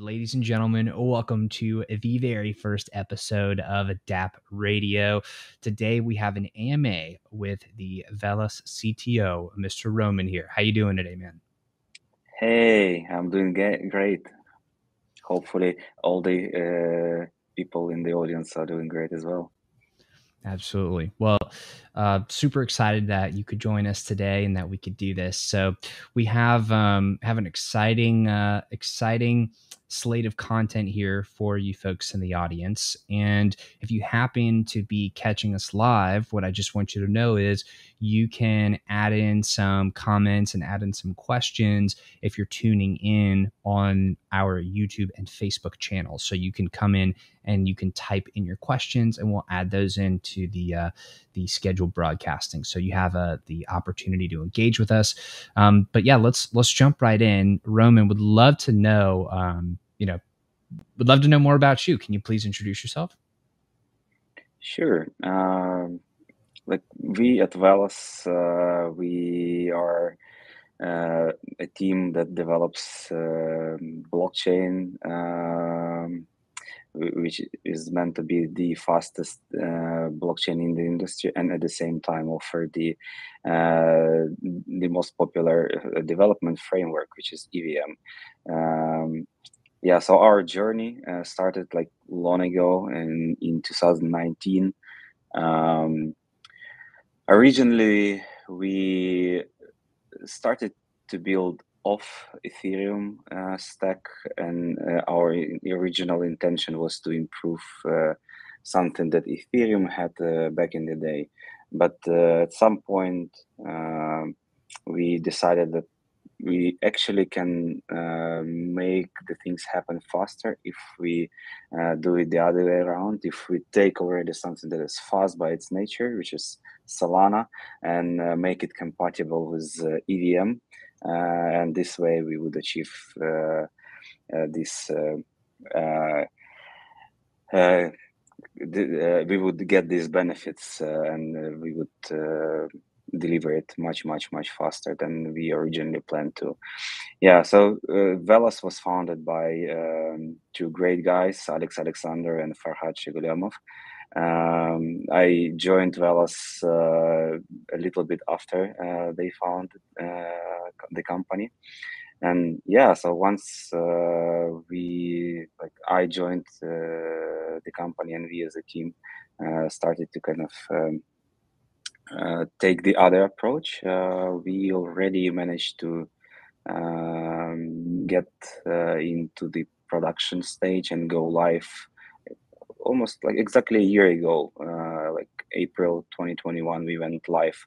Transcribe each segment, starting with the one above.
Ladies and gentlemen, welcome to the very first episode of Dapp Radio. Today we have an AMA with the Velas CTO, Mr. Roman here. How you doing today, man? Hey, I'm doing great. Hopefully all the people in the audience are doing great as well. Absolutely. Well, super excited that you could join us today and that we could do this. So we have an exciting slate of content here for you folks in the audience. And if you happen to be catching us live, what I just want you to know is you can add in some comments and add in some questions if you're tuning in on our YouTube and Facebook channels. So you can come in and you can type in your questions and we'll add those into the scheduled broadcasting. So you have the opportunity to engage with us. But yeah, let's jump right in. Roman, would love to know, would love to know more about you. Can you please introduce yourself? Sure. We at Velas, we are a team that develops blockchain, which is meant to be the fastest blockchain in the industry, and at the same time offer the most popular development framework, which is EVM. So our journey started long ago, and in 2019. Originally, we started to build off Ethereum stack, and our original intention was to improve something that Ethereum had back in the day. But at some point, we decided that we actually can make the things happen faster if we do it the other way around. If we take already something that is fast by its nature, which is Solana, and make it compatible with EVM, and this way we would achieve we would get these benefits, and we would deliver it much faster than we originally planned to. Velas was founded by two great guys, Alex Alexander and Farhad Shigulyamov. I joined Velas a little bit after they founded the company. And once I joined the company, and we as a team started to kind of take the other approach. We already managed to get into the production stage and go live almost exactly a year ago, April 2021. We went live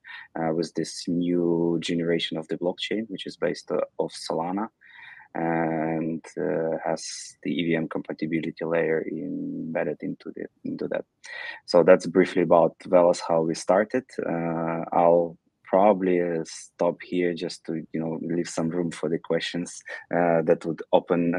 with this new generation of the blockchain, which is based off Solana and has the EVM compatibility layer embedded into that. So that's briefly about Velas, how we started. I'll probably stop here just to leave some room for the questions that would open.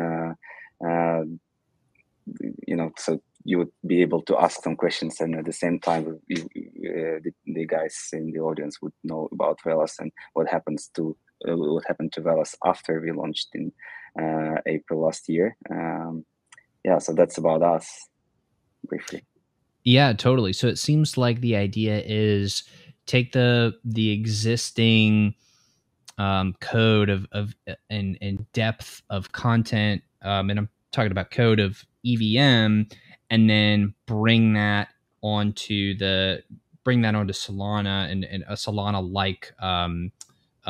So you would be able to ask some questions, and at the same time, the guys in the audience would know about Velas and what happened to Velas after we launched in April last year. So that's about us, briefly. Yeah, totally. So it seems like the idea is take the existing code of and depth of content, and I'm talking about code of EVM, and then bring that onto Solana and a Solana-like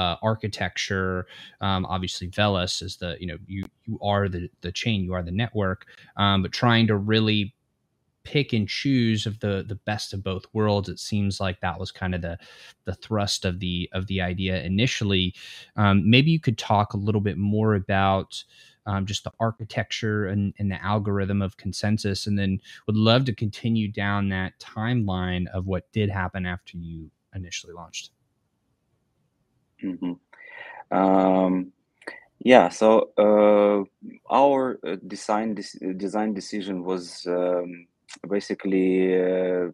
architecture. Obviously Velas is you are the chain, you are the network, but trying to really pick and choose of the best of both worlds. It seems like that was kind of the thrust of the idea initially. Maybe you could talk a little bit more about just the architecture and the algorithm of consensus, and then would love to continue down that timeline of what did happen after you initially launched. Mm-hmm. Our design decision was basically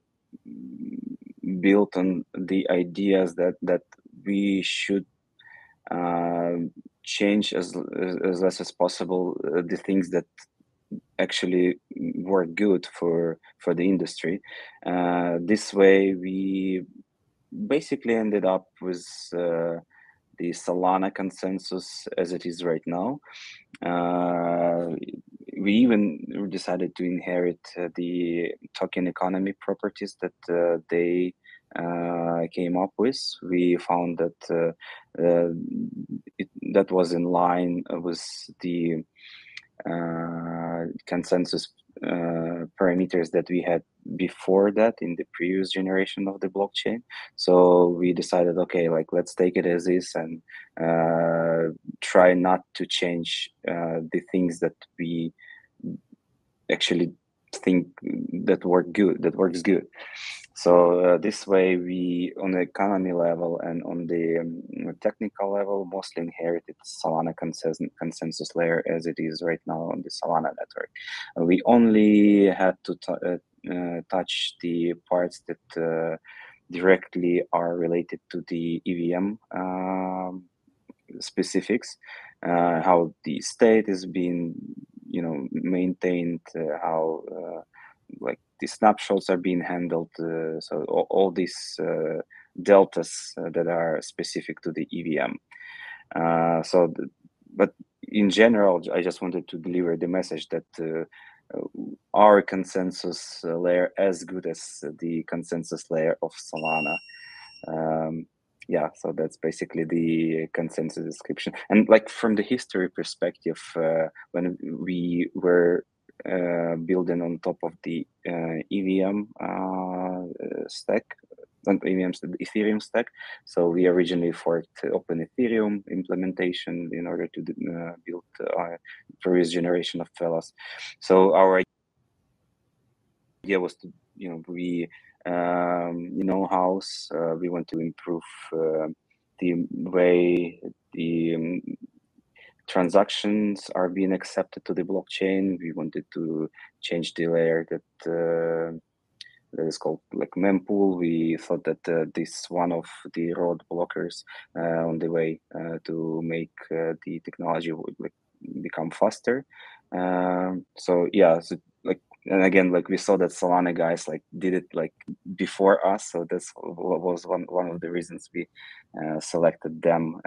built on the ideas that we should change as less as possible the things that actually work good for the industry. This way, we basically ended up with the Solana consensus as it is right now. We even decided to inherit the token economy properties that they came up with. We found that that was in line with the consensus parameters that we had before that in the previous generation of the blockchain. So we decided, okay, like, let's take it as is and try not to change the things that we actually think that works good. So this way, we, on the economy level and on the technical level, mostly inherited Solana consensus layer as it is right now on the Solana network. We only had to touch the parts that directly are related to the EVM specifics, how the state is being, maintained, how like the snapshots are being handled, so all these deltas that are specific to the EVM. But in general, I just wanted to deliver the message that our consensus layer as good as the consensus layer of Solana. So that's basically the consensus description. And like from the history perspective, when we were building on top of the EVM stack, Ethereum stack. So we originally forked Open Ethereum implementation in order to build previous generation of Velas. So our idea was to, we in-house, we want to improve the way the transactions are being accepted to the blockchain. We wanted to change the layer that is called like mempool. We thought that this one of the road blockers on the way to make the technology would become faster. And again, like, we saw that Solana guys did it before us, so that's was one of the reasons we selected them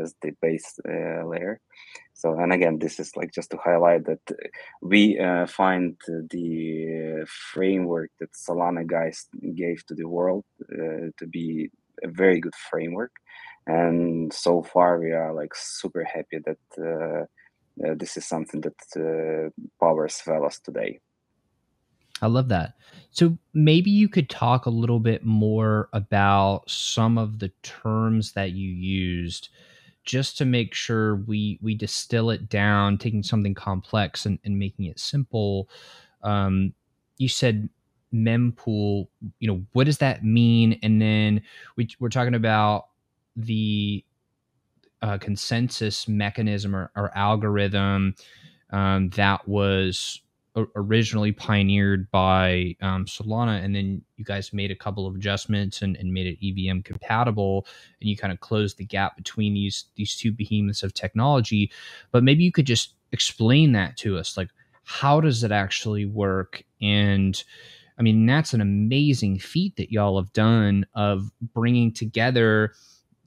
as the base layer. So, and again, this is just to highlight that we find the framework that Solana guys gave to the world to be a very good framework, and so far we are super happy that this is something that powers Velas today. I love that. So maybe you could talk a little bit more about some of the terms that you used, just to make sure we distill it down, taking something complex and making it simple. You said mempool. What does that mean? And then we're talking about the consensus mechanism or algorithm that was originally pioneered by Solana, and then you guys made a couple of adjustments and made it EVM compatible, and you kind of closed the gap between these two behemoths of technology. But maybe you could just explain that to us, how does it actually work? And I mean, that's an amazing feat that y'all have done of bringing together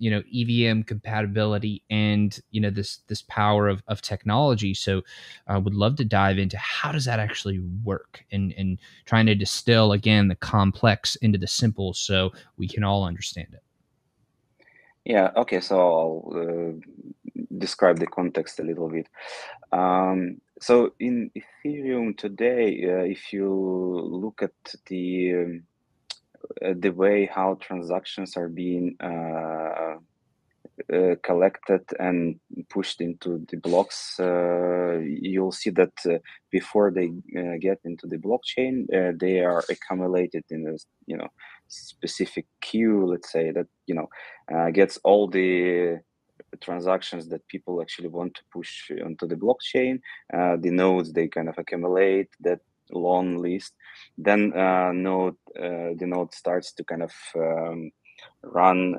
EVM compatibility and, this power of technology. So I would love to dive into how does that actually work and trying to distill, again, the complex into the simple so we can all understand it. Yeah. Okay. So I'll describe the context a little bit. So in Ethereum today, if you look at the way how transactions are being collected and pushed into the blocks, you'll see that before they get into the blockchain, they are accumulated in a specific queue, let's say, that gets all the transactions that people actually want to push onto the blockchain. The nodes, they kind of accumulate that long list, then the node starts to kind of run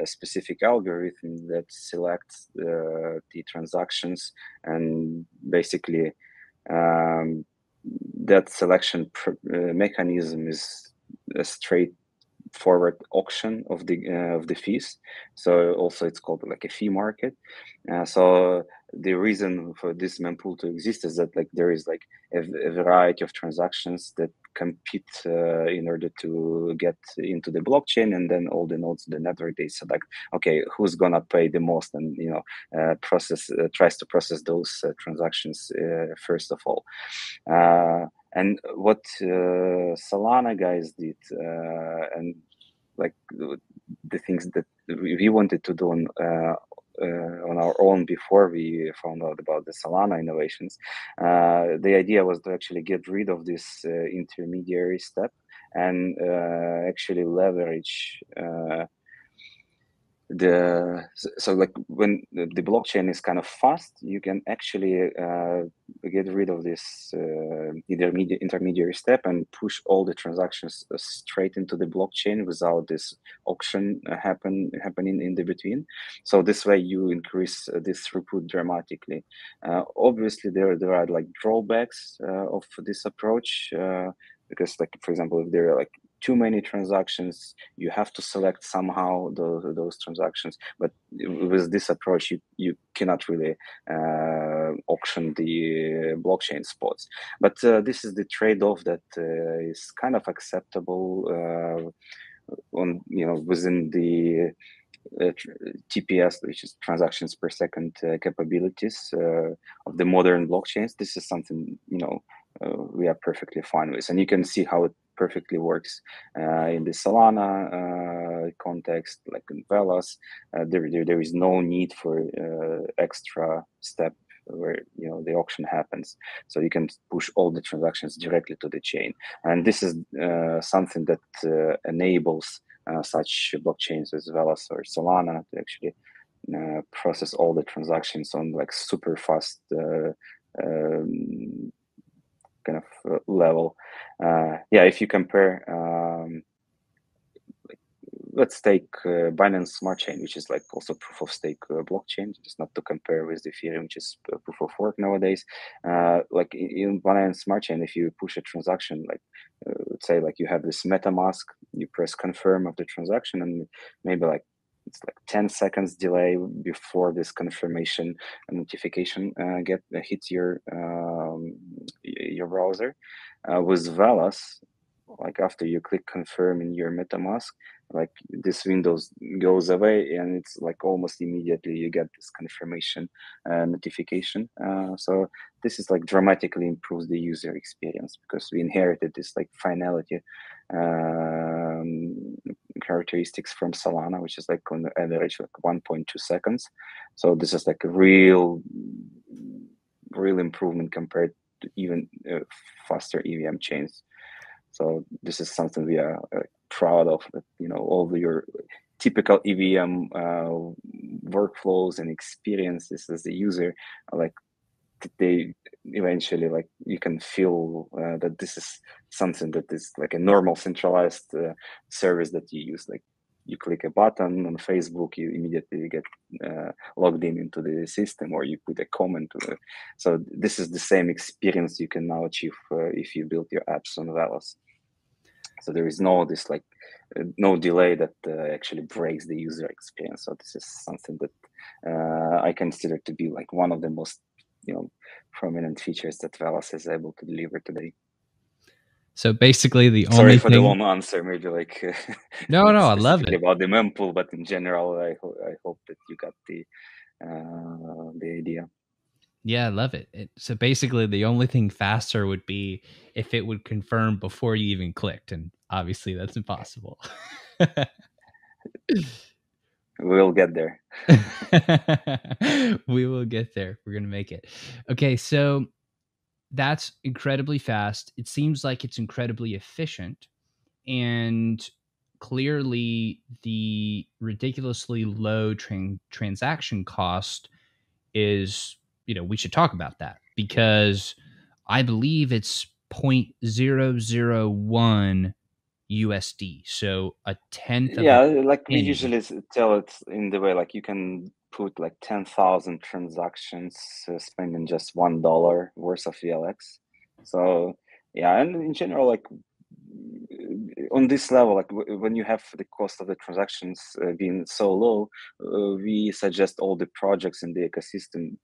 a specific algorithm that selects the transactions, and basically that selection mechanism is a straightforward auction of the fees. So also it's called like a fee market. So the reason for this mempool to exist is that like there is like a variety of transactions that compete in order to get into the blockchain, and then all the nodes in the network, they select, okay, who's gonna pay the most, and you know, tries to process those transactions first of all. And what Solana guys did, and like the things that we wanted to do on our own before we found out about the Solana innovations, the idea was to actually get rid of this intermediary step and actually leverage like when the blockchain is kind of fast, you can actually get rid of this intermediary step and push all the transactions straight into the blockchain without this auction happening in the between. So this way you increase this throughput dramatically. Obviously there are like drawbacks of this approach, because like, for example, if there are like too many transactions, you have to select somehow those transactions. But with this approach, you cannot really auction the blockchain spots. But this is the trade-off that is kind of acceptable on, you know, within the TPS, which is transactions per second capabilities of the modern blockchains. This is something, you know, we are perfectly fine with, and you can see how it perfectly works in the Solana context, like in Velas. There is no need for extra step where, you know, the auction happens, so you can push all the transactions directly to the chain. And this is something that enables such blockchains as Velas or Solana to actually process all the transactions on like super fast kind of level. Yeah, if you compare, let's take Binance Smart Chain, which is like also proof of stake blockchain, just not to compare with Ethereum, which is proof of work nowadays. Like in Binance Smart Chain, if you push a transaction, like let's say like you have this MetaMask, you press confirm of the transaction, and maybe like it's like 10 seconds delay before this confirmation notification hits your browser. With Velas, like after you click confirm in your MetaMask, like this window goes away, and it's like almost immediately you get this confirmation notification. So this is like dramatically improves the user experience, because we inherited this like finality characteristics from Solana, which is like on average like 1.2 seconds. So this is like a real improvement compared to even faster EVM chains. So this is something we are proud of, that, you know, all your typical EVM workflows and experiences as a user, like they eventually, like you can feel that this is something that is like a normal centralized service that you use. Like you click a button on Facebook, you immediately get logged in into the system, or you put a comment. So this is the same experience you can now achieve if you build your apps on Velas. So there is no this like no delay that actually breaks the user experience. So this is something that I consider to be like one of the most, you know, prominent features that Velas is able to deliver today. So basically, the only sorry for thing... the long answer, maybe like no, I love it about the mempool, but in general, I hope that you got the idea. Yeah, I love it. So basically, the only thing faster would be if it would confirm before you even clicked, and obviously that's impossible. We'll get there. We will get there. We're going to make it. Okay, so that's incredibly fast. It seems like it's incredibly efficient. And clearly, the ridiculously low transaction cost is, you know, we should talk about that, because I believe it's 0.001 USD. So a tenth of like we usually tell it in the way, like you can put like 10,000 transactions spending just $1 worth of VLX. So yeah, and in general, like on this level, like when you have the cost of the transactions being so low, we suggest all the projects in the ecosystem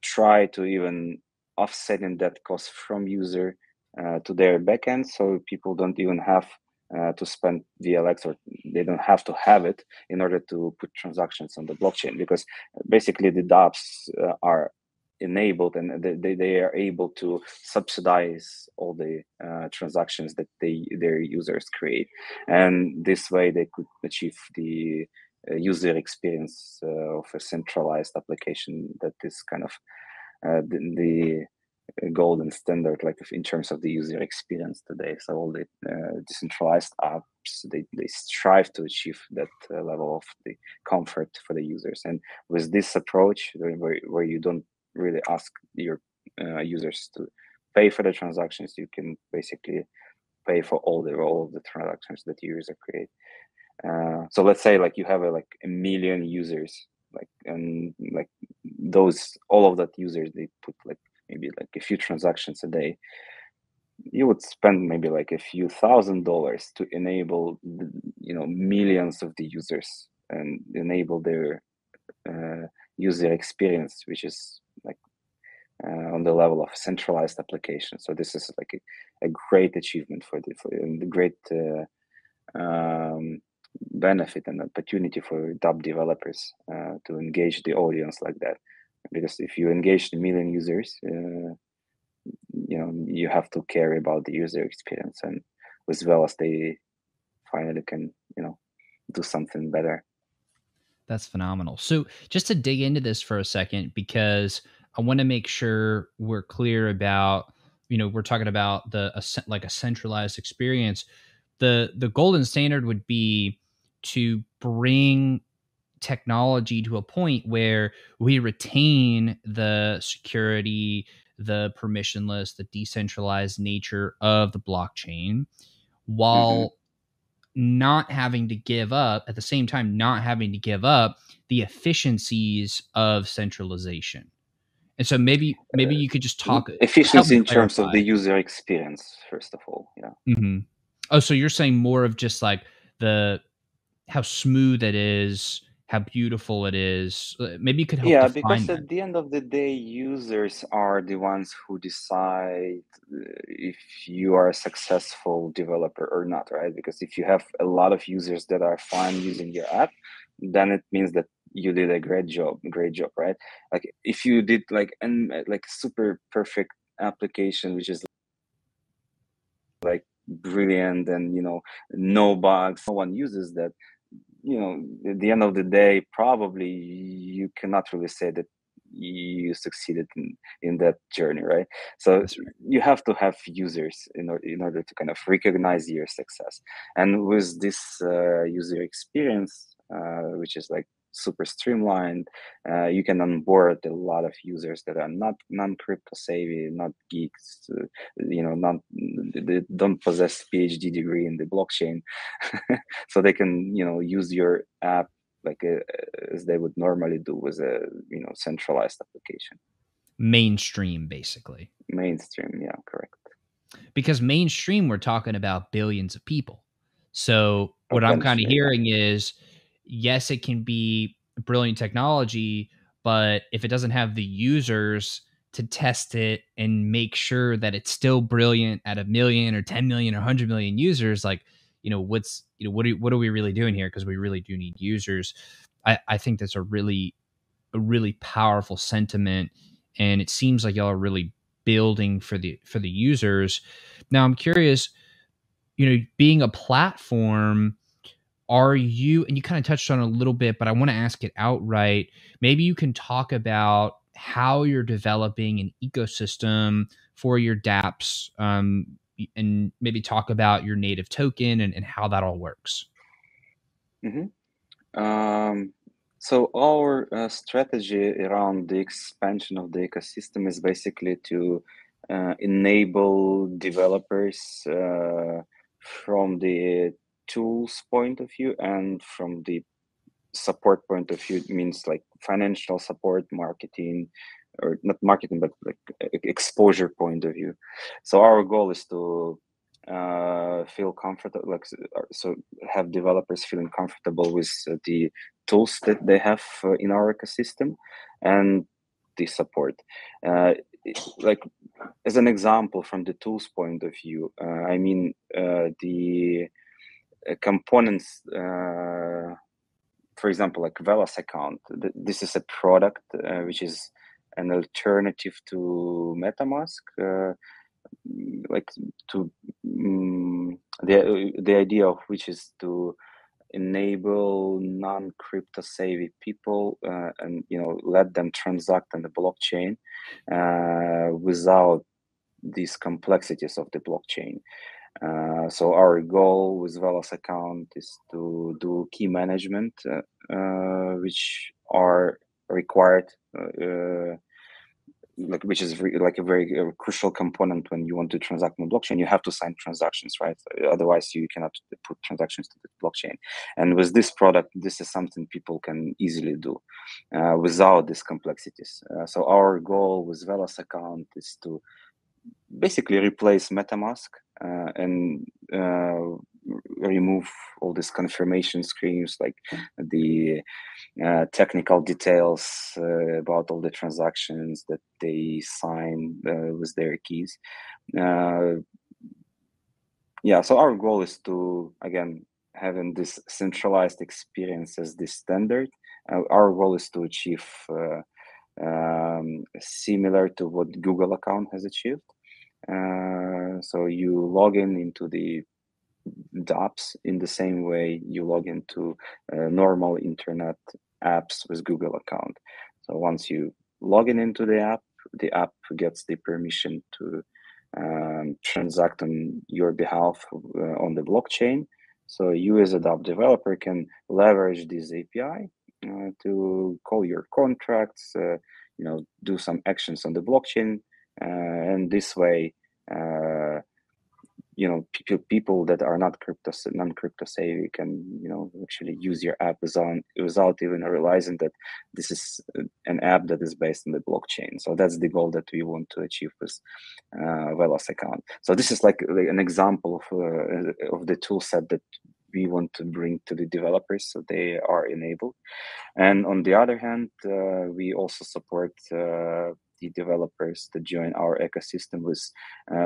try to even offsetting that cost from user to their backend, so people don't even have to spend VLX, or they don't have to have it in order to put transactions on the blockchain, because basically the dApps are enabled and they are able to subsidize all the transactions that their users create, and this way they could achieve the user experience of a centralized application that is kind of the golden standard, like in terms of the user experience today. So all the decentralized apps, they strive to achieve that level of the comfort for the users. And with this approach, where you don't really ask your users to pay for the transactions, you can basically pay for all of the transactions that your user create. So let's say like you have like a million users, like, and like those, all of that users, they put like maybe like a few transactions a day. You would spend maybe like a few $1,000 to enable, you know, millions of the users and enable their user experience, which is like on the level of centralized application. So this is like a great achievement for the great benefit and opportunity for Dapp developers to engage the audience like that, because if you engage the million users, you know, you have to care about the user experience, and as well as they finally can, you know, do something better. That's phenomenal. So just to dig into this for a second, because I want to make sure we're clear about, you know, we're talking about a centralized experience. The golden standard would be to bring technology to a point where we retain the security, the permissionless, the decentralized nature of the blockchain, while not having to give up, at the same time, not having to give up the efficiencies of centralization. And so maybe you could just talk efficiency in terms of the user experience, first of all. Yeah. Mm-hmm. Oh, so you're saying more of just like how smooth it is, how beautiful it is. Maybe you could help. Yeah, because at the end of the day, users are the ones who decide if you are a successful developer or not, right? Because if you have a lot of users that are fine using your app, then it means that you did a great job, right? Like if you did like super perfect application, which is like brilliant and, you know, no bugs, no one uses that, you know, at the end of the day, probably you cannot really say that you succeeded in that journey, right? So you have to have users in order to kind of recognize your success. And with this user experience, which is like super streamlined, you can onboard a lot of users that are not non-crypto savvy, not geeks, you know, not, they don't possess PhD degree in the blockchain, so they can, you know, use your app like as they would normally do with a, you know, centralized application. Mainstream, yeah, correct. Because mainstream, we're talking about billions of people. So what I'm kind of hearing is, yes, it can be brilliant technology, but if it doesn't have the users to test it and make sure that it's still brilliant at 1 million or 10 million or 100 million users, like, you know, what are we really doing here? Because we really do need users. I think that's a really powerful sentiment, and it seems like y'all are really building for the users. Now, I'm curious, you know, being a platform, are you, and you kind of touched on a little bit, but I want to ask it outright. Maybe you can talk about how you're developing an ecosystem for your dApps, and maybe talk about your native token and how that all works. Mm-hmm. So our strategy around the expansion of the ecosystem is basically to enable developers from the tools point of view and from the support point of view. It means like financial support, marketing, or not marketing, but like exposure point of view. So our goal is to feel comfortable, like, so have developers feeling comfortable with the tools that they have in our ecosystem and the support. Like, as an example, from the tools point of view, I mean, the components, for example, like Velas account, this is a product which is an alternative to MetaMask. Like to the idea of which is to enable non-crypto savvy people and, you know, let them transact on the blockchain without these complexities of the blockchain. So our goal with Velas account is to do key management, which are required, like, which is like a very crucial component when you want to transact on blockchain. You have to sign transactions, right? Otherwise, you cannot put transactions to the blockchain. And with this product, this is something people can easily do without these complexities. So our goal with Velas account is to basically replace MetaMask and remove all these confirmation screens, like the technical details about all the transactions that they sign with their keys. Yeah, so our goal is to, again, having this centralized experience as the standard. Our goal is to achieve similar to what Google account has achieved. So you log in into the dApps in the same way you log into normal internet apps with Google account. So once you log in into the app gets the permission to transact on your behalf on the blockchain. So you as a dApp developer can leverage this API to call your contracts, you know, do some actions on the blockchain, and this way, you know, people that are not crypto, non-crypto savvy can, you know, actually use your app without even realizing that this is an app that is based on the blockchain. So that's the goal that we want to achieve with Velas account. So this is like an example of the tool set that we want to bring to the developers so they are enabled. And on the other hand, we also support the developers to join our ecosystem with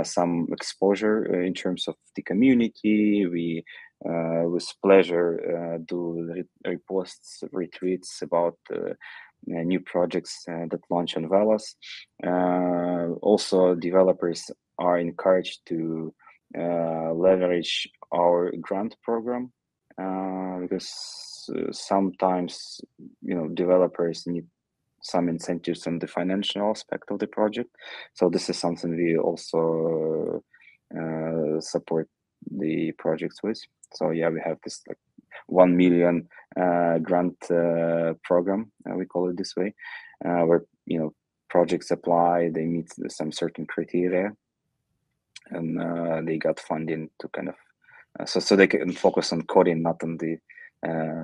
some exposure in terms of the community. We with pleasure do reposts, retweets about new projects that launch on Velas. Also, developers are encouraged to leverage our grant program because sometimes, you know, developers need some incentives on the financial aspect of the project. So this is something we also support the projects with. So yeah, we have this like 1 million grant program, we call it this way, where, you know, projects apply, they meet some certain criteria, and they got funding to kind of, so they can focus on coding, not on the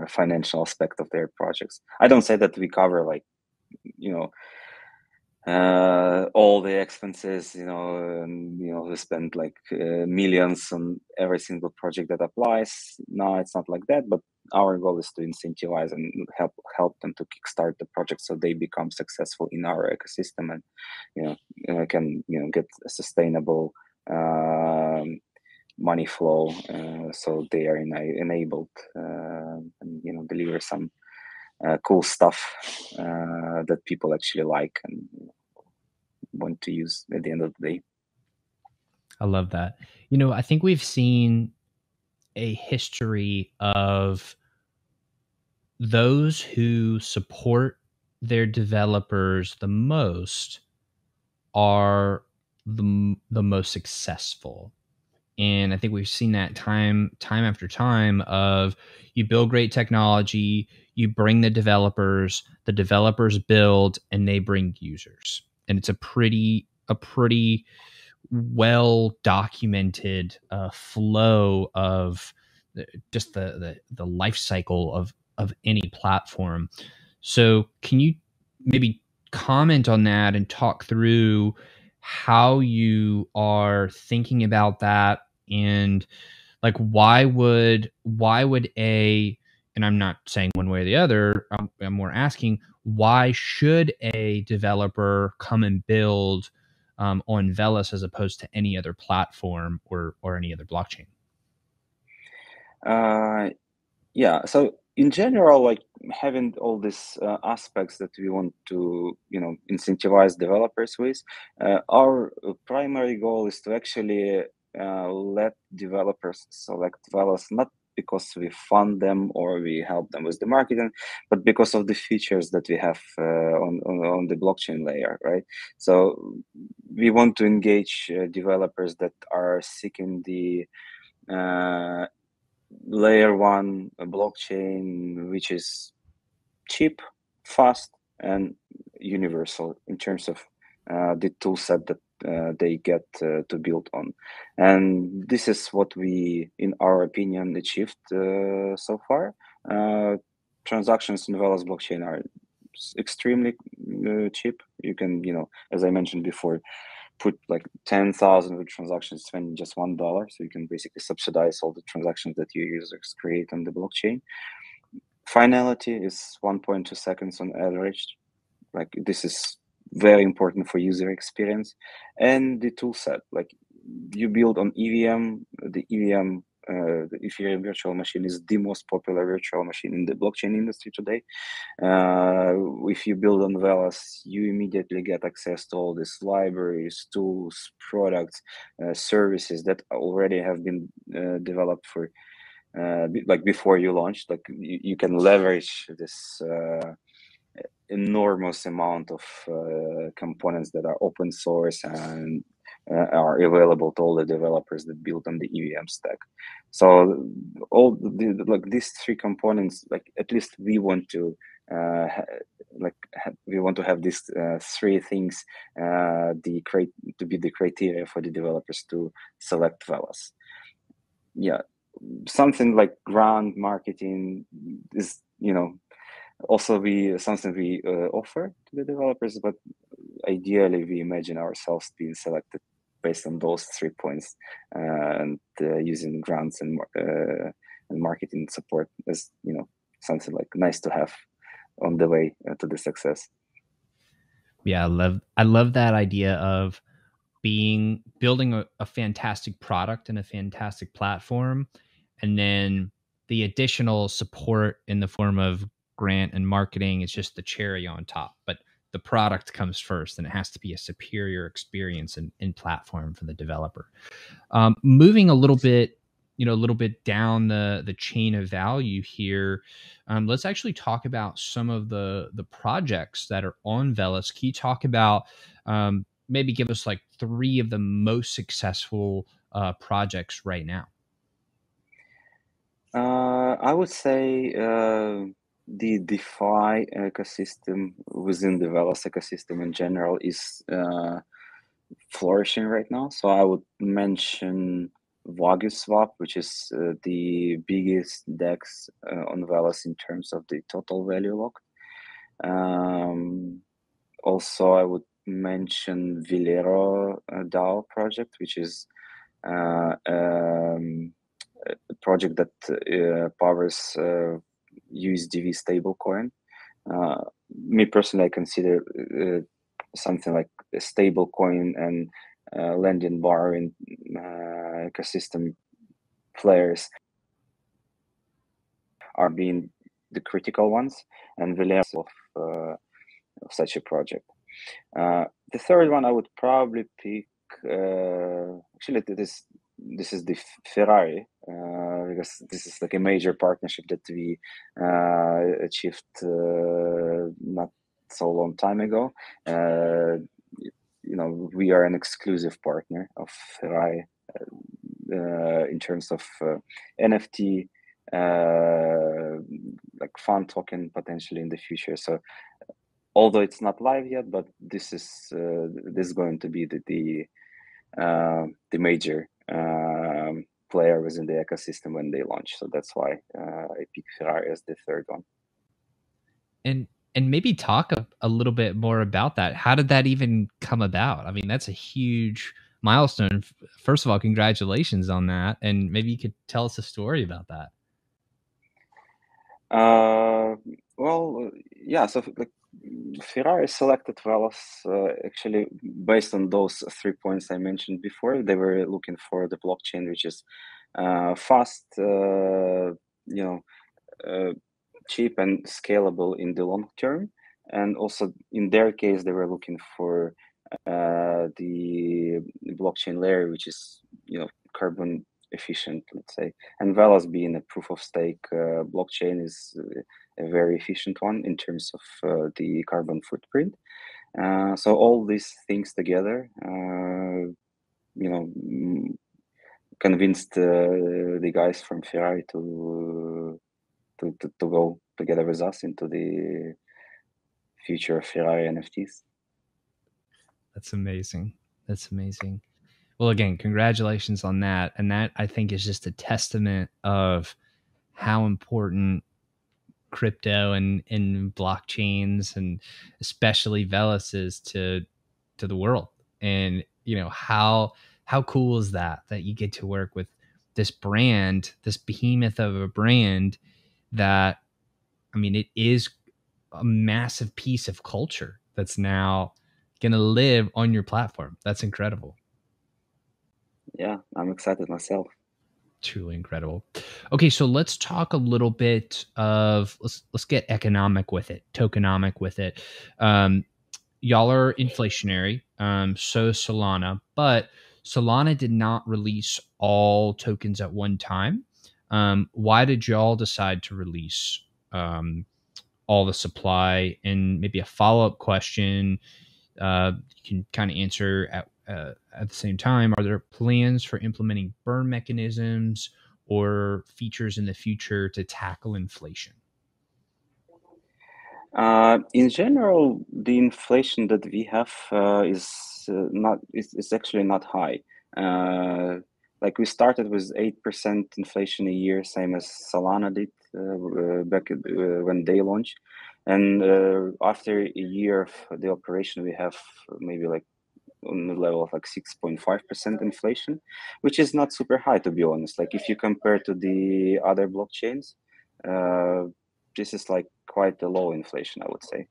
financial aspect of their projects. I don't say that we cover, like, you know, all the expenses, you know, and, you know, we spend like millions on every single project that applies. No, it's not like that, but our goal is to incentivize and help them to kickstart the project so they become successful in our ecosystem and, you know, can, you know, get a sustainable money flow, so they are enabled and, you know, deliver some cool stuff that people actually like and want to use at the end of the day. I love that. You know, I think we've seen a history of those who support their developers the most are the most successful. And I think we've seen that time after time of you build great technology, you bring the developers build, and they bring users. And it's a pretty well-documented flow of just the life cycle of any platform. So can you maybe comment on that and talk through how you are thinking about that, and like why would a, and I'm not saying one way or the other, I'm more asking, why should a developer come and build on Velas as opposed to any other platform or any other blockchain? Yeah, so in general, like having all these aspects that we want to, you know, incentivize developers with, our primary goal is to actually let developers select Velas, not because we fund them or we help them with the marketing, but because of the features that we have on the blockchain layer, right? So we want to engage developers that are seeking the layer one blockchain, which is cheap, fast, and universal in terms of the tool set that they get to build on. And this is what we, in our opinion, achieved so far. Transactions in Velas blockchain are extremely cheap. You can, you know, as I mentioned before, put like 10,000 transactions, spend just $1. So you can basically subsidize all the transactions that your users create on the blockchain. Finality is 1.2 seconds on average. Like this is very important for user experience. And the tool set, like you build on EVM, the EVM, the Ethereum virtual machine is the most popular virtual machine in the blockchain industry today. If you build on Velas, you immediately get access to all these libraries, tools, products, services that already have been developed for, like before you launch. Like you can leverage this enormous amount of components that are open source and are available to all the developers that build on the EVM stack. So all the, like these three components, like at least we want to have these three things to be the criteria for the developers to select Velas. Yeah, something like brand marketing is, you know, also something we offer to the developers, but ideally we imagine ourselves being selected based on those 3 points, and using grants and marketing support as, you know, something like nice to have on the way to the success. Yeah, I love that idea of building a fantastic product and a fantastic platform, and then the additional support in the form of grant and marketing is just the cherry on top, but the product comes first, and it has to be a superior experience and platform for the developer. Moving a little bit, you know, down the chain of value here, let's actually talk about some of the projects that are on Velas. Can you talk about, maybe give us like three of the most successful projects right now? I would say the DeFi ecosystem within the Velas ecosystem in general is flourishing right now. So I would mention Vaguswap, which is the biggest DEX on Velas in terms of the total value locked. Also, I would mention Villero DAO project, which is a project that powers USDV stablecoin. Me personally, I consider something like a stablecoin and lending borrowing ecosystem players are being the critical ones, and the layers of such a project. The third one I would probably pick, actually this is the Ferrari, because this is like a major partnership that we achieved not so long time ago. You know, we are an exclusive partner of Rai in terms of NFT, like fan token potentially in the future. So although it's not live yet, but this is going to be the the major player within the ecosystem when they launched. So that's why I picked Ferrari as the third one. And maybe talk a little bit more about that. How did that even come about? I mean, that's a huge milestone. First of all, congratulations on that. And maybe you could tell us a story about that. Well, yeah, so like, Ferrari selected Velas actually based on those 3 points I mentioned before. They were looking for the blockchain, which is fast, cheap and scalable in the long term. And also in their case, they were looking for the blockchain layer, which is, carbon efficient, let's say. And Velas being a proof of stake blockchain is a very efficient one in terms of the carbon footprint. So all these things together, convinced the guys from Ferrari to go together with us into the future of Ferrari NFTs. That's amazing. That's amazing. Well, again, congratulations on that. And that, I think, is just a testament of how important crypto and blockchains and especially Velas is to the world. And, how cool is that you get to work with this brand, this behemoth of a brand that, I mean, it is a massive piece of culture that's now going to live on your platform. That's incredible. Yeah, I'm excited myself. Truly incredible. Okay, so let's talk a little bit of, let's get economic with it, tokenomic with it. Y'all are inflationary, so Solana, but Solana did not release all tokens at one time. Why did y'all decide to release all the supply? And maybe a follow-up question you can kind of answer at the same time. Are there plans for implementing burn mechanisms or features in the future to tackle inflation? In general, the inflation that we have is actually not high. Like we started with 8% inflation a year, same as Solana did back when they launched. And after a year of the operation, we have maybe like on the level of like 6.5% inflation, which is not super high, to be honest. Like if you compare to the other blockchains, this is like quite a low inflation, I would say.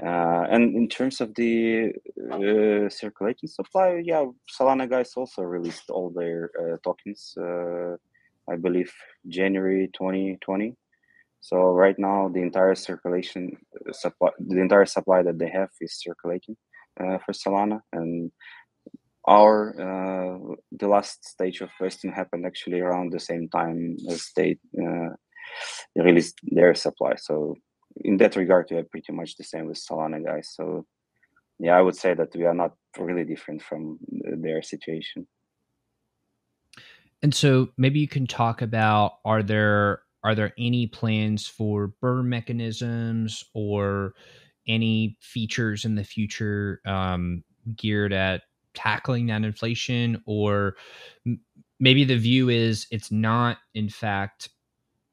And in terms of the circulating supply, yeah, Solana guys also released all their tokens, I believe, January 2020. So right now, the entire supply that they have is circulating for Solana. And the last stage of vesting happened actually around the same time as they released their supply. So in that regard, we are pretty much the same with Solana guys. So yeah, I would say that we are not really different from their situation. And so maybe you can talk about, are there any plans for burn mechanisms or any features in the future geared at tackling that inflation? Or maybe the view is it's not, in fact,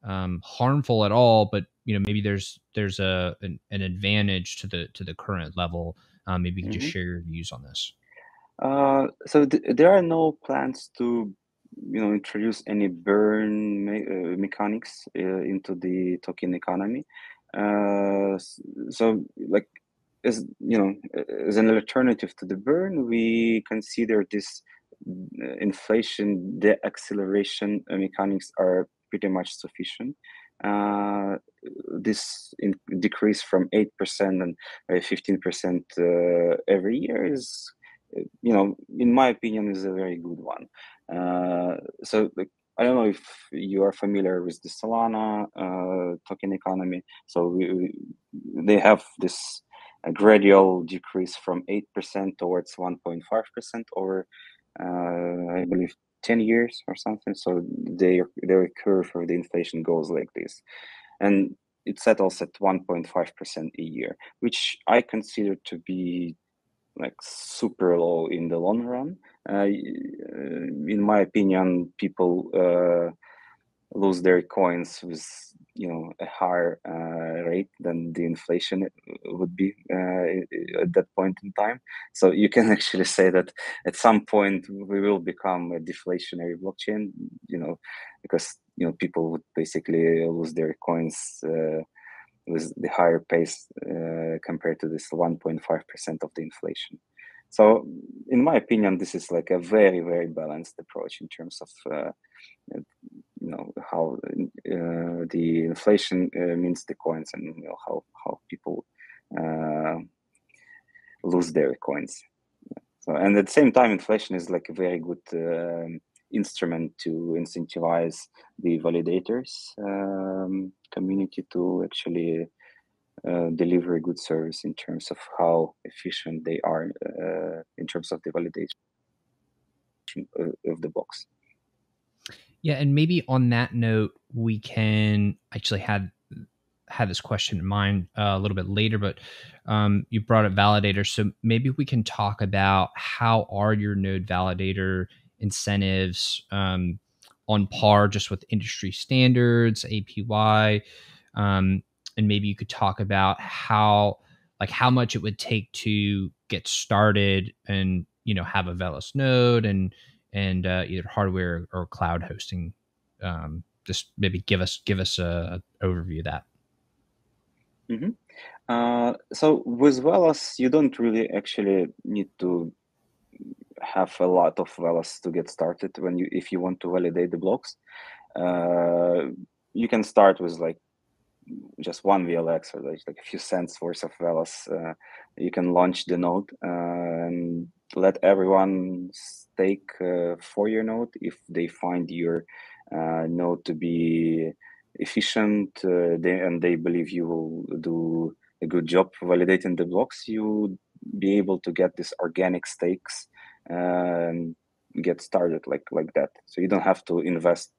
harmful at all, but maybe there's an advantage to the current level. Maybe you can just share your views on this. So there are no plans to introduce any burn mechanics into the token economy. So like as an alternative to the burn, we consider this inflation deacceleration mechanics are pretty much sufficient. This decrease from 8% and 15% every year is, in my opinion, is a very good one. So I don't know if you are familiar with the Solana token economy. So they have this gradual decrease from 8% towards 1.5% over, I believe, 10 years or something. So their curve for the inflation goes like this. And it settles at 1.5% a year, which I consider to be like super low in the long run. in my opinion, people lose their coins with, you know, a higher rate than the inflation would be at that point in time. So you can actually say that at some point we will become a deflationary blockchain, you know, because, you know, people would basically lose their coins with the higher pace compared to this 1.5% of the inflation. So in my opinion, this is like a very, very balanced approach in terms of, you know, how the inflation means the coins, and, you know, how people lose their coins. So, and at the same time, inflation is like a very good instrument to incentivize the validators community to actually deliver a good service in terms of how efficient they are in terms of the validation of the box. Yeah, and maybe on that note, we can actually had this question in mind a little bit later, but you brought up validators, so maybe we can talk about how are your node validator incentives on par just with industry standards, APY, and maybe you could talk about how much it would take to get started and, you know, have a Velas node and either hardware or cloud hosting. Just maybe give us an overview of that. Mm-hmm. So with Velas, you don't really actually need to have a lot of Velas to get started. If you want to validate the blocks, you can start with like just one VLX or like a few cents worth of Velas. You can launch the node and let everyone stake for your node if they find your node to be efficient and they believe you will do a good job validating the blocks. You be able to get these organic stakes and get started like that. So you don't have to invest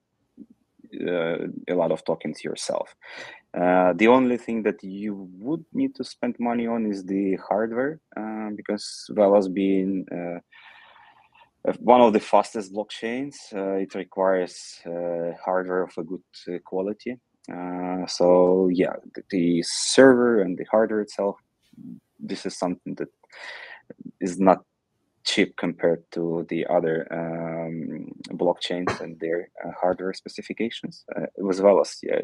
a lot of tokens yourself. The only thing that you would need to spend money on is the hardware, because Velas being one of the fastest blockchains, it requires hardware of a good quality. So yeah, the server and the hardware itself, this is something that is not cheap compared to the other blockchains and their hardware specifications. With Velas, yeah,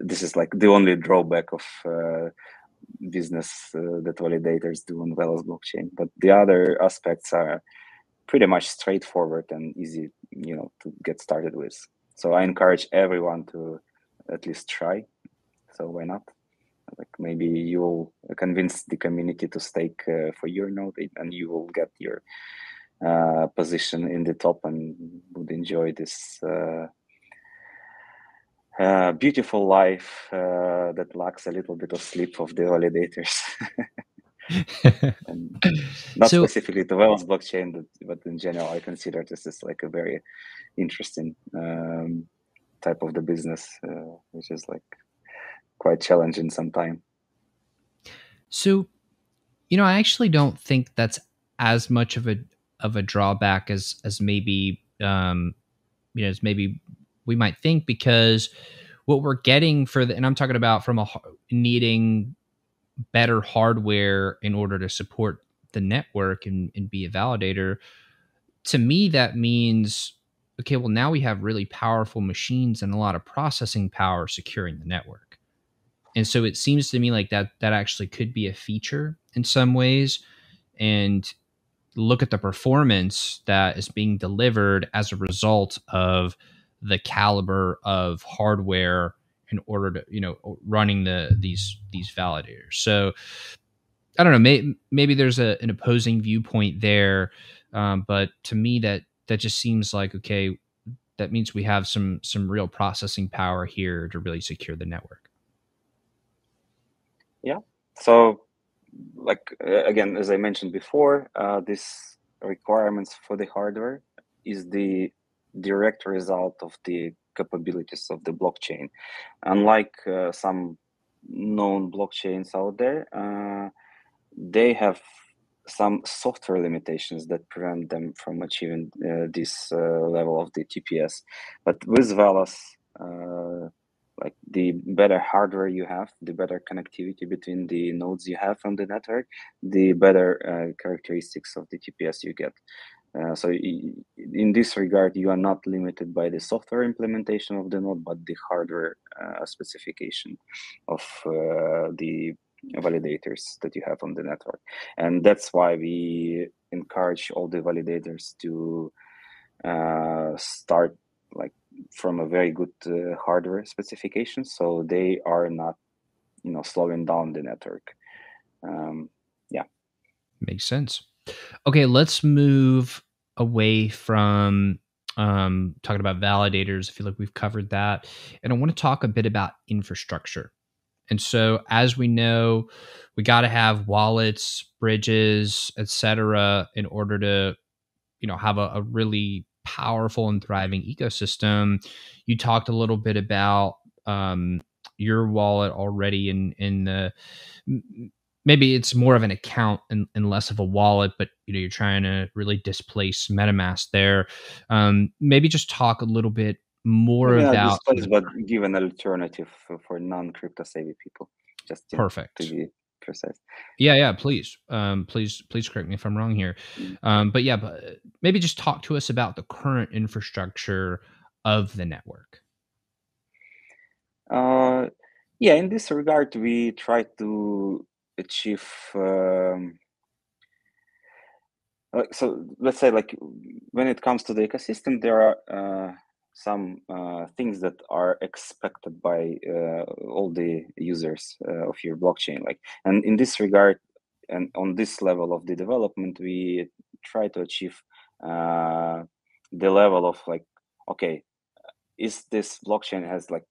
this is like the only drawback of business that validators do on Velas blockchain. But the other aspects are pretty much straightforward and easy, you know, to get started with. So I encourage everyone to at least try. So why not? Like maybe you'll convince the community to stake for your node, and you will get your position in the top and would enjoy this beautiful life that lacks a little bit of sleep of the validators. And not so, specifically to Velas blockchain, but in general, I consider this is like a very interesting type of the business, which is like quite challenging sometimes. So, you know, I actually don't think that's as much of a drawback as maybe, you know, as maybe we might think, because what we're getting and I'm talking about from needing better hardware in order to support the network and be a validator. To me, that means, okay, well, now we have really powerful machines and a lot of processing power securing the network. And so it seems to me like that actually could be a feature in some ways, and look at the performance that is being delivered as a result of the caliber of hardware in order to, you know, running these validators. So I don't know, maybe there's an opposing viewpoint there. But to me that just seems like, okay, that means we have some real processing power here to really secure the network. Yeah. So, like, again, as I mentioned before, these requirements for the hardware is the direct result of the capabilities of the blockchain. Unlike some known blockchains out there, they have some software limitations that prevent them from achieving this level of the TPS. But with Velas, like the better hardware you have, the better connectivity between the nodes you have on the network, the better characteristics of the TPS you get. So in this regard, you are not limited by the software implementation of the node, but the hardware specification of the validators that you have on the network. And that's why we encourage all the validators to start like from a very good hardware specification, so they are not, you know, slowing down the network. Yeah, makes sense. Okay, let's move away from talking about validators. I feel like we've covered that, and I want to talk a bit about infrastructure. And so, as we know, we got to have wallets, bridges, etc., in order to, you know, have a really powerful and thriving ecosystem. You talked a little bit about your wallet already, in the, maybe it's more of an account and less of a wallet, but you know, you're trying to really displace MetaMask there. Maybe just talk a little bit more about displace, but give an alternative for non-crypto savvy people. Just perfect. To be precise. Yeah. Please, please correct me if I'm wrong here. But maybe just talk to us about the current infrastructure of the network. Yeah, in this regard, we try to achieve. So let's say, like, when it comes to the ecosystem, there are some things that are expected by all the users of your blockchain. Like, and in this regard, and on this level of the development, we try to achieve the level of like, okay, is this blockchain has like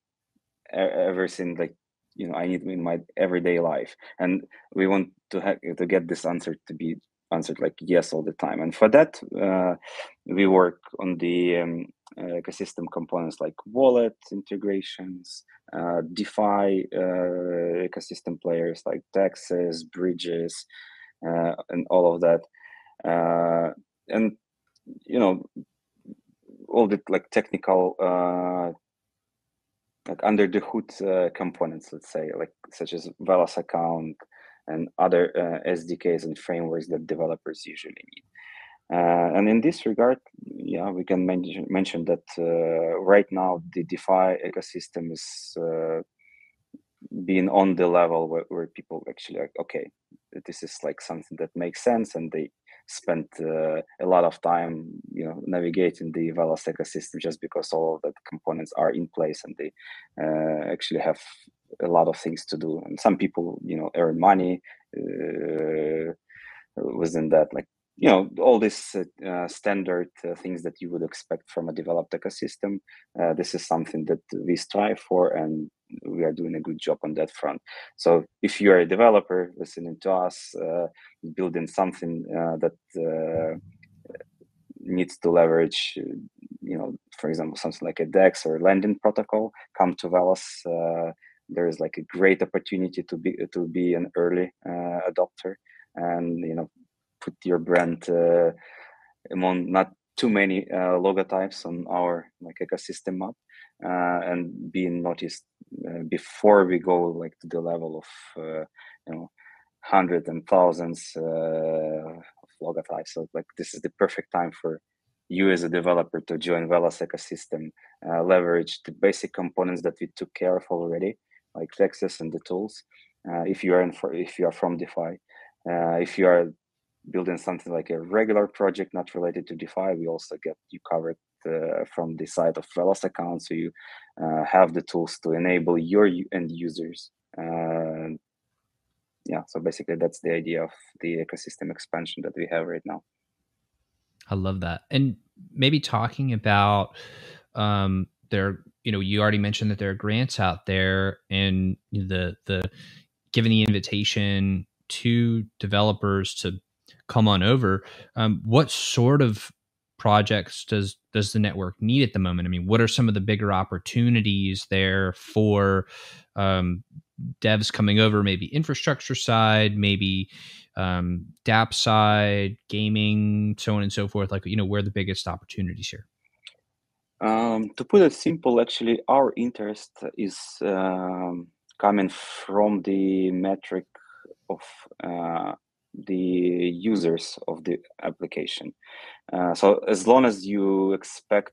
everything like, you know, I need in my everyday life, and we want to get this answer to be answered like yes all the time. And for that, we work on the ecosystem components like wallet integrations, DeFi ecosystem players like taxes, bridges, and all of that, and you know, all the like technical like under the hood components, let's say, like such as Velas account and other SDKs and frameworks that developers usually need. And in this regard, yeah, we can mention that right now the DeFi ecosystem is being on the level where people actually like, okay, this is like something that makes sense, and they spent a lot of time, you know, navigating the Velas ecosystem just because all of the components are in place, and they actually have a lot of things to do. And some people, you know, earn money within that, like, you know, all these standard things that you would expect from a developed ecosystem. This is something that we strive for, and we are doing a good job on that front. So if you are a developer listening to us, building something that needs to leverage, you know, for example, something like a DEX or lending protocol, come to Velas. There is like a great opportunity to be an early adopter, and you know, put your brand among not too many logotypes on our like ecosystem map, and being noticed before we go like to the level of you know, hundreds and thousands of logotypes. So like this is the perfect time for you as a developer to join Velas ecosystem, leverage the basic components that we took care of already, like Texas and the tools. If you are from DeFi, if you are building something like a regular project not related to DeFi, we also get you covered from the side of Velas account, so you have the tools to enable your end users. Yeah, so basically that's the idea of the ecosystem expansion that we have right now. I love that. And maybe talking about there, you know, you already mentioned that there are grants out there, and the giving the invitation to developers to come on over. What sort of projects does the network need at the moment? I mean, what are some of the bigger opportunities there for devs coming over, maybe infrastructure side, maybe Dapp side, gaming, so on and so forth? Like, you know, where are the biggest opportunities here? To put it simple, actually, our interest is coming from the metric of the users of the application. So as long as you expect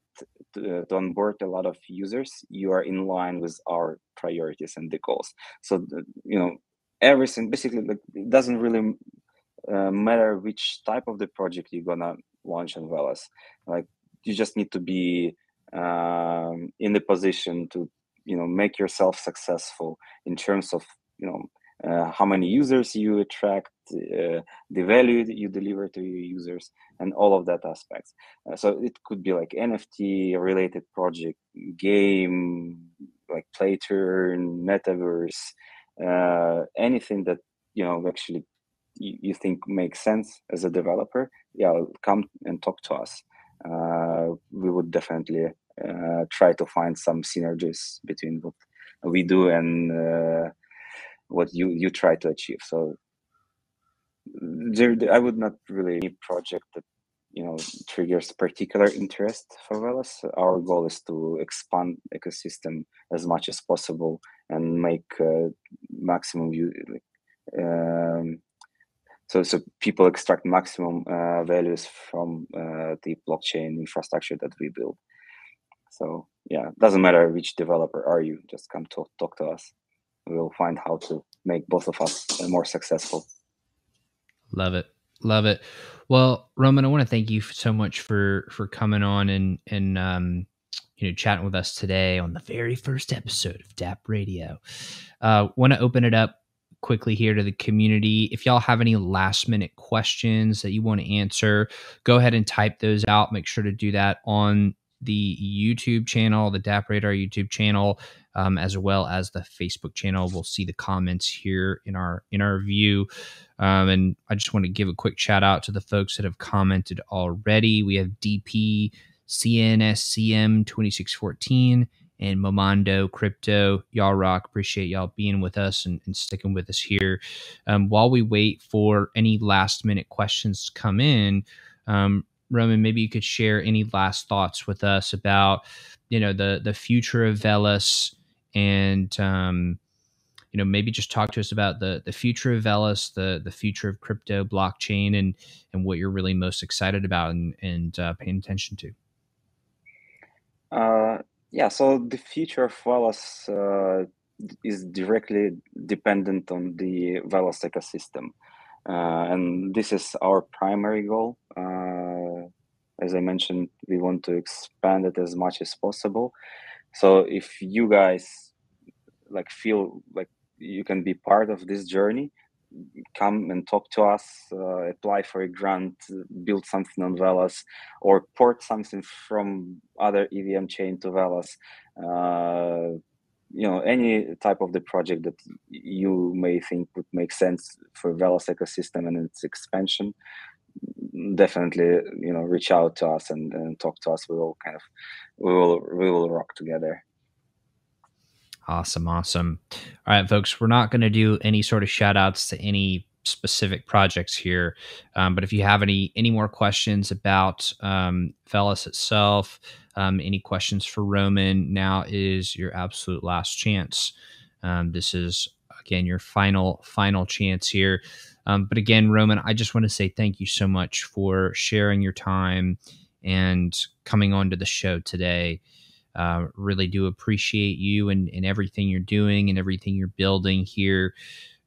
to onboard a lot of users, you are in line with our priorities and the goals. So, you know, everything basically, like, it doesn't really matter which type of the project you're gonna launch on Velas. Like, you just need to be in the position to, you know, make yourself successful in terms of, you know, how many users you attract, the value that you deliver to your users, and all of that aspects. So it could be like NFT related project, game, like play turn, metaverse, anything that, you know, actually you think makes sense as a developer. Yeah, come and talk to us. We would definitely try to find some synergies between what we do and what you try to achieve. So I would not really need project that, you know, triggers particular interest for Velas. Our goal is to expand ecosystem as much as possible and make maximum use. So people extract maximum values from the blockchain infrastructure that we build. So yeah, it doesn't matter which developer are you, just come talk to us. We'll find how to make both of us more successful. Love it. Love it. Well, Roman, I want to thank you so much for coming on and you know, chatting with us today on the very first episode of Dapp Radio. Want to open it up quickly here to the community. If y'all have any last minute questions that you want to answer, go ahead and type those out. Make sure to do that on the YouTube channel, the DappRadar YouTube channel, as well as the Facebook channel. We'll see the comments here in our view. And I just want to give a quick shout out to the folks that have commented already. We have DP, CNSCM 2614, and Momondo Crypto. Y'all rock. Appreciate y'all being with us and sticking with us here. While we wait for any last minute questions to come in, Roman, maybe you could share any last thoughts with us about, you know, the future of Velas, and you know, maybe just talk to us about the future of Velas, the future of crypto, blockchain, and what you're really most excited about and paying attention to. Yeah, so the future of Velas is directly dependent on the Velas ecosystem. And this is our primary goal. As I mentioned, we want to expand it as much as possible. So if you guys like feel like you can be part of this journey, come and talk to us, apply for a grant, build something on Velas, or port something from other EVM chain to Velas. You know, any type of the project that you may think would make sense for Velas ecosystem and its expansion, definitely, you know, reach out to us and talk to us. We will rock together. Awesome. Awesome. All right, folks, we're not going to do any sort of shout outs to any specific projects here. But if you have any more questions about Velas itself, any questions for Roman, now is your absolute last chance. This is, again, your final chance here. But again, Roman, I just want to say thank you so much for sharing your time and coming on to the show today. Really do appreciate you and everything you're doing and everything you're building here.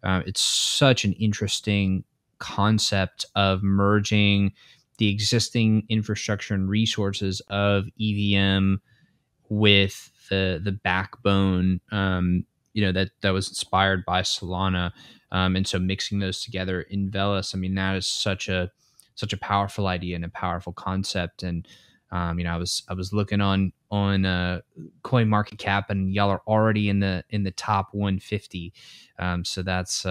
It's such an interesting concept of merging the existing infrastructure and resources of EVM with the backbone, you know, that was inspired by Solana. And so mixing those together in Velas, I mean, that is such a powerful idea and a powerful concept. And, you know, I was looking on CoinMarketCap, and y'all are already in the top 150. So that's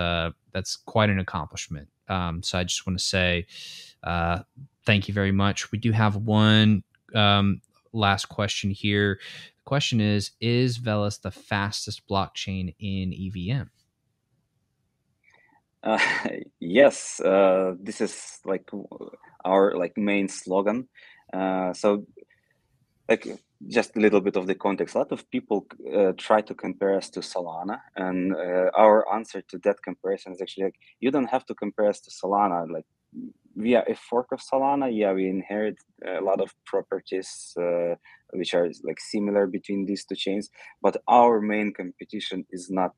quite an accomplishment. So I just want to say, thank you very much. We do have one last question here. The question is Velas the fastest blockchain in EVM? Yes, this is like our main slogan. So just a little bit of the context. A lot of people try to compare us to Solana, and our answer to that comparison is actually you don't have to compare us to Solana. We are a fork of Solana. Yeah, we inherit a lot of properties which are similar between these two chains, but our main competition is not,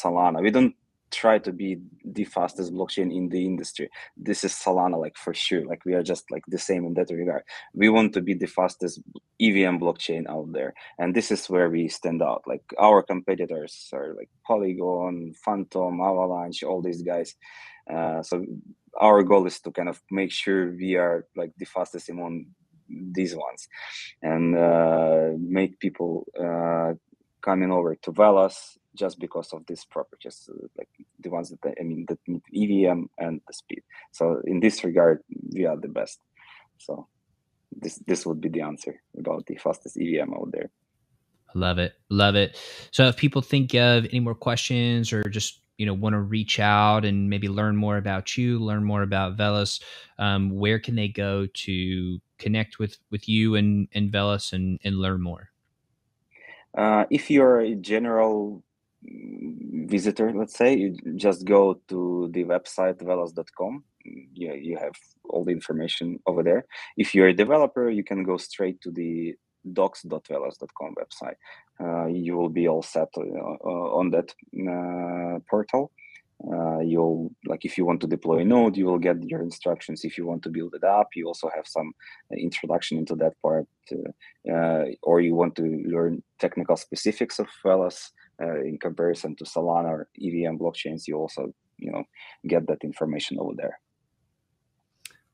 Solana. We don't try to be the fastest blockchain in the industry. This is Solana, for sure. We are just the same in that regard. We want to be the fastest EVM blockchain out there, and this is where we stand out. Our competitors are Polygon, Phantom, Avalanche, all these guys. So our goal is to kind of make sure we are the fastest among these ones, and make people coming over to Velas just because of these properties, the ones that that need EVM and the speed. So in this regard, we are the best. So this would be the answer about the fastest EVM out there. Love it, love it. So if people think of any more questions or just want to reach out and maybe learn more about you, learn more about Velas, where can they go to connect with you and Velas and learn more? If you're a general visitor, let's say, you just go to the website velas.com. You have all the information over there. If you're a developer, you can go straight to the docs.velas.com website. You will be all set on that portal. You'll if you want to deploy a node, you will get your instructions. If you want to build it up, you also have some introduction into that part, or you want to learn technical specifics of Velas in comparison to Solana or EVM blockchains, you also get that information over there.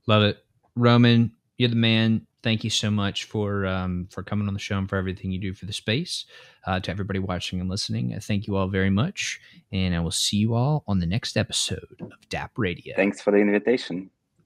Love it. Roman, you're the man. Thank you so much for coming on the show and for everything you do for the space. To everybody watching and listening, I thank you all very much, and I will see you all on the next episode of Dapp Radio. Thanks for the invitation.